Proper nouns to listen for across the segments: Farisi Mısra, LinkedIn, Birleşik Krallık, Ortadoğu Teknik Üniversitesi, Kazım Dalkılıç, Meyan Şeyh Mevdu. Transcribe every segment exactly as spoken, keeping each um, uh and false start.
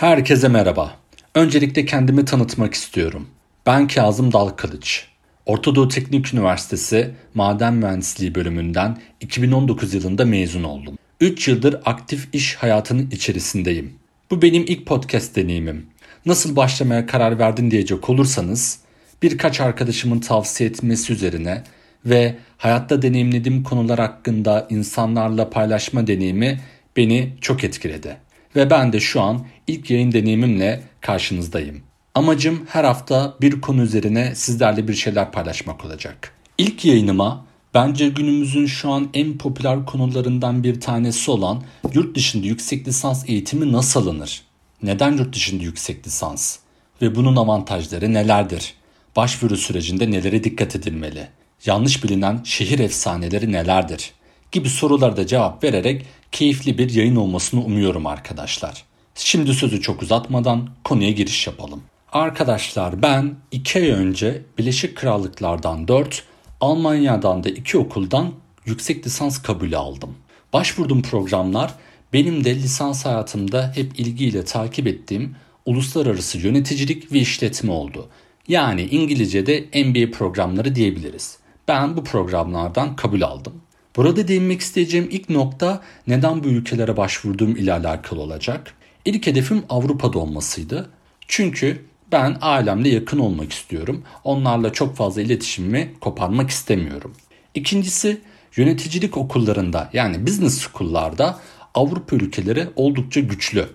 Herkese merhaba. Öncelikle kendimi tanıtmak istiyorum. Ben Kazım Dalkılıç. Ortadoğu Teknik Üniversitesi Maden Mühendisliği bölümünden iki bin on dokuz yılında mezun oldum. üç yıldır aktif iş hayatının içerisindeyim. Bu benim ilk podcast deneyimim. Nasıl başlamaya karar verdin diyecek olursanız, birkaç arkadaşımın tavsiye etmesi üzerine ve hayatta deneyimlediğim konular hakkında insanlarla paylaşma deneyimi beni çok etkiledi. Ve ben de şu an ilk yayın deneyimimle karşınızdayım. Amacım her hafta bir konu üzerine sizlerle bir şeyler paylaşmak olacak. İlk yayınıma bence günümüzün şu an en popüler konularından bir tanesi olan yurt dışında yüksek lisans eğitimi nasıl alınır? Neden yurt dışında yüksek lisans? Ve bunun avantajları nelerdir? Başvuru sürecinde nelere dikkat edilmeli? Yanlış bilinen şehir efsaneleri nelerdir? Gibi sorularda cevap vererek keyifli bir yayın olmasını umuyorum arkadaşlar. Şimdi sözü çok uzatmadan konuya giriş yapalım. Arkadaşlar ben iki ay önce Birleşik Krallıklardan dört, Almanya'dan da iki okuldan yüksek lisans kabulü aldım. Başvurduğum programlar benim de lisans hayatımda hep ilgiyle takip ettiğim uluslararası yöneticilik ve işletme oldu. Yani İngilizce'de M B A programları diyebiliriz. Ben bu programlardan kabul aldım. Burada değinmek isteyeceğim ilk nokta neden bu ülkelere başvurduğum ile alakalı olacak. İlk hedefim Avrupa'da olmasıydı. Çünkü ben ailemle yakın olmak istiyorum. Onlarla çok fazla iletişimimi koparmak istemiyorum. İkincisi yöneticilik okullarında yani business school'larda Avrupa ülkeleri oldukça güçlü.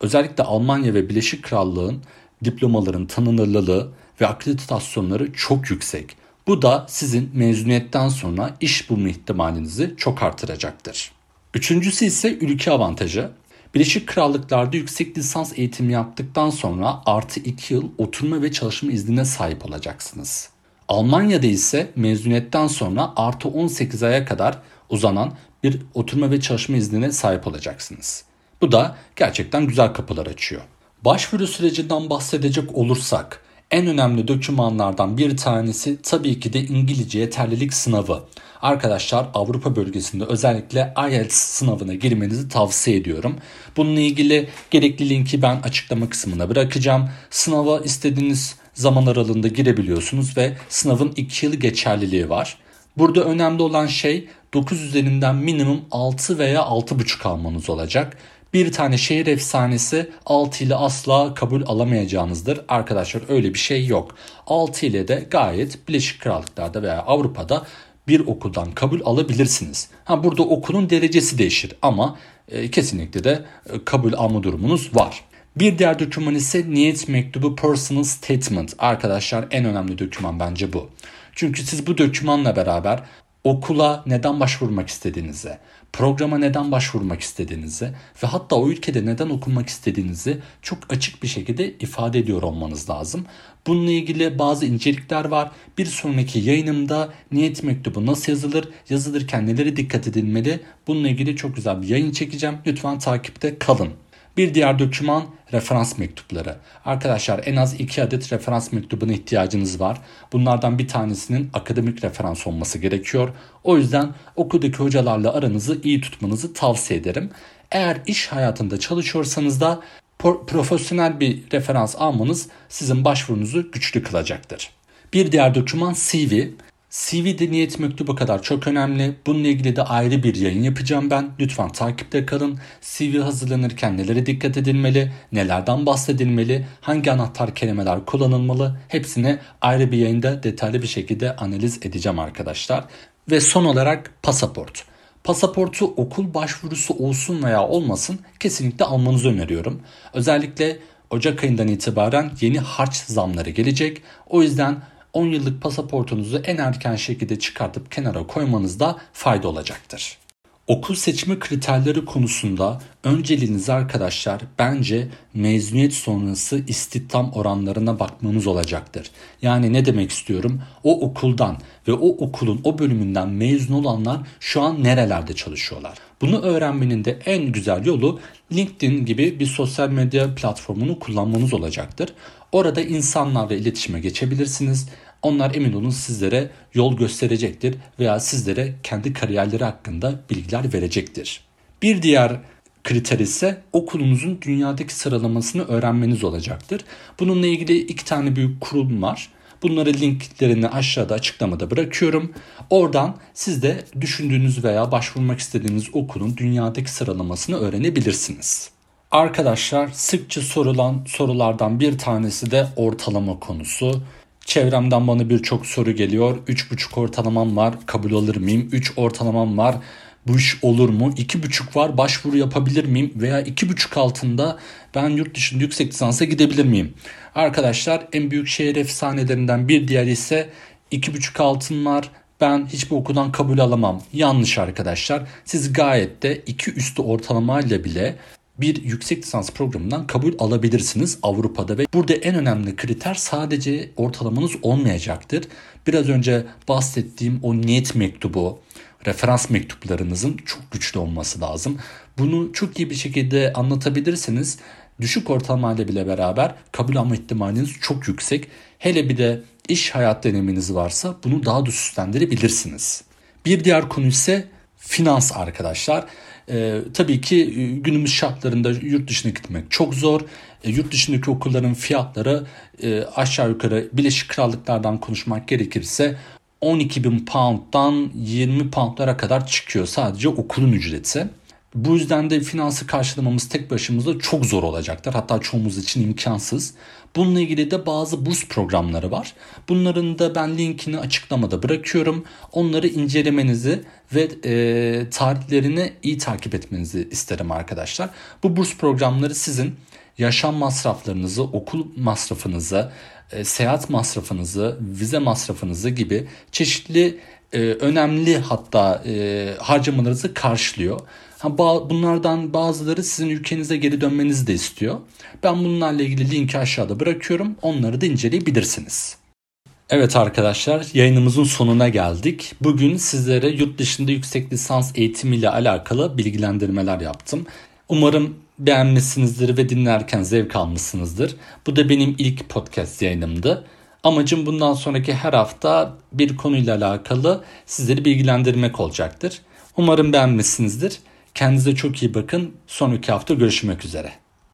Özellikle Almanya ve Birleşik Krallık'ın diplomaların tanınırlılığı ve akreditasyonları çok yüksek. Bu da sizin mezuniyetten sonra iş bulma ihtimalinizi çok artıracaktır. Üçüncüsü ise ülke avantajı. Birleşik Krallıklar'da yüksek lisans eğitimi yaptıktan sonra artı iki yıl oturma ve çalışma iznine sahip olacaksınız. Almanya'da ise mezuniyetten sonra artı on sekiz aya kadar uzanan bir oturma ve çalışma iznine sahip olacaksınız. Bu da gerçekten güzel kapılar açıyor. Başvuru sürecinden bahsedecek olursak, en önemli dokümanlardan bir tanesi tabii ki de İngilizce yeterlilik sınavı. Arkadaşlar Avrupa bölgesinde özellikle I E L T S sınavına girmenizi tavsiye ediyorum. Bununla ilgili gerekli linki ben açıklama kısmına bırakacağım. Sınava istediğiniz zaman aralığında girebiliyorsunuz ve sınavın iki yılı geçerliliği var. Burada önemli olan şey dokuz üzerinden minimum altı veya altı buçuk almanız olacak. Bir tane şehir efsanesi altı ile asla kabul alamayacağınızdır. Arkadaşlar öyle bir şey yok. altı ile de gayet Birleşik Krallıklar'da veya Avrupa'da bir okuldan kabul alabilirsiniz. Ha, burada okulun derecesi değişir ama e, kesinlikle de e, kabul alma durumunuz var. Bir diğer doküman ise niyet mektubu personal statement. Arkadaşlar en önemli doküman bence bu. Çünkü siz bu dokümanla beraber okula neden başvurmak istediğinizi, programa neden başvurmak istediğinizi ve hatta o ülkede neden okumak istediğinizi çok açık bir şekilde ifade ediyor olmanız lazım. Bununla ilgili bazı incelikler var. Bir sonraki yayınımda niyet mektubu nasıl yazılır, yazılırken nelere dikkat edilmeli, bununla ilgili çok güzel bir yayın çekeceğim. Lütfen takipte kalın. Bir diğer doküman referans mektupları. Arkadaşlar en az iki adet referans mektubuna ihtiyacınız var. Bunlardan bir tanesinin akademik referans olması gerekiyor. O yüzden okuldaki hocalarla aranızı iyi tutmanızı tavsiye ederim. Eğer iş hayatında çalışıyorsanız da profesyonel bir referans almanız sizin başvurunuzu güçlü kılacaktır. Bir diğer doküman C V. C V de niyet mektubu kadar çok önemli. Bununla ilgili de ayrı bir yayın yapacağım ben. Lütfen takipte kalın. C V hazırlanırken nelere dikkat edilmeli, nelerden bahsedilmeli, hangi anahtar kelimeler kullanılmalı hepsini ayrı bir yayında detaylı bir şekilde analiz edeceğim arkadaşlar. Ve son olarak pasaport. Pasaportu okul başvurusu olsun veya olmasın kesinlikle almanızı öneriyorum. Özellikle Ocak ayından itibaren yeni harç zamları gelecek. O yüzden on yıllık pasaportunuzu en erken şekilde çıkartıp kenara koymanızda fayda olacaktır. Okul seçimi kriterleri konusunda önceliğiniz arkadaşlar bence mezuniyet sonrası istihdam oranlarına bakmanız olacaktır. Yani ne demek istiyorum? O okuldan ve o okulun o bölümünden mezun olanlar şu an nerelerde çalışıyorlar? Bunu öğrenmenin de en güzel yolu LinkedIn gibi bir sosyal medya platformunu kullanmanız olacaktır. Orada insanlarla iletişime geçebilirsiniz. Onlar emin olun sizlere yol gösterecektir veya sizlere kendi kariyerleri hakkında bilgiler verecektir. Bir diğer kriter ise okulunuzun dünyadaki sıralamasını öğrenmeniz olacaktır. Bununla ilgili iki tane büyük kurum var. Bunları linklerini aşağıda açıklamada bırakıyorum. Oradan siz de düşündüğünüz veya başvurmak istediğiniz okulun dünyadaki sıralamasını öğrenebilirsiniz. Arkadaşlar, sıkça sorulan sorulardan bir tanesi de ortalama konusu. Çevremden bana birçok soru geliyor. üç buçuk ortalamam var, kabul alır mıyım? üç ortalamam var, bu iş olur mu? iki buçuk var, başvuru yapabilir miyim? Veya iki buçuk altında ben yurt dışında yüksek lisansa gidebilir miyim? Arkadaşlar, en büyük şehir efsanelerinden bir diğeri ise iki buçuk altın var, ben hiçbir okuldan kabul alamam. Yanlış arkadaşlar. Siz gayet de iki üstü ortalamayla bile bir yüksek lisans programından kabul alabilirsiniz Avrupa'da ve burada en önemli kriter sadece ortalamanız olmayacaktır. Biraz önce bahsettiğim o niyet mektubu, referans mektuplarınızın çok güçlü olması lazım. Bunu çok iyi bir şekilde anlatabilirsiniz. Düşük ortalamayla bile beraber kabul alma ihtimaliniz çok yüksek. Hele bir de iş hayat denemeniz varsa bunu daha da süslendirebilirsiniz. Bir diğer konu ise finans arkadaşlar. Ee, tabii ki günümüz şartlarında yurt dışına gitmek çok zor. E, yurt dışındaki okulların fiyatları e, aşağı yukarı Birleşik Krallıklardan konuşmak gerekirse on iki bin pound'dan yirmi pound'lara kadar çıkıyor sadece okulun ücreti. Bu yüzden de finansı karşılamamız tek başımıza çok zor olacaktır. Hatta çoğumuz için imkansız. Bununla ilgili de bazı burs programları var. Bunların da ben linkini açıklamada bırakıyorum. Onları incelemenizi ve e, tarihlerini iyi takip etmenizi isterim arkadaşlar. Bu burs programları sizin yaşam masraflarınızı, okul masrafınızı, e, seyahat masrafınızı, vize masrafınızı gibi çeşitli e, önemli hatta e, harcamalarınızı karşılıyor. Bunlardan bazıları sizin ülkenize geri dönmenizi de istiyor. Ben bunlarla ilgili linki aşağıda bırakıyorum. Onları da inceleyebilirsiniz. Evet arkadaşlar, yayınımızın sonuna geldik. Bugün sizlere yurt dışında yüksek lisans eğitimiyle alakalı bilgilendirmeler yaptım. Umarım beğenmişsinizdir ve dinlerken zevk almışsınızdır. Bu da benim ilk podcast yayınımdı. Amacım bundan sonraki her hafta bir konuyla alakalı sizleri bilgilendirmek olacaktır. Umarım beğenmişsinizdir. Kendinize çok iyi bakın. Sonraki hafta görüşmek üzere.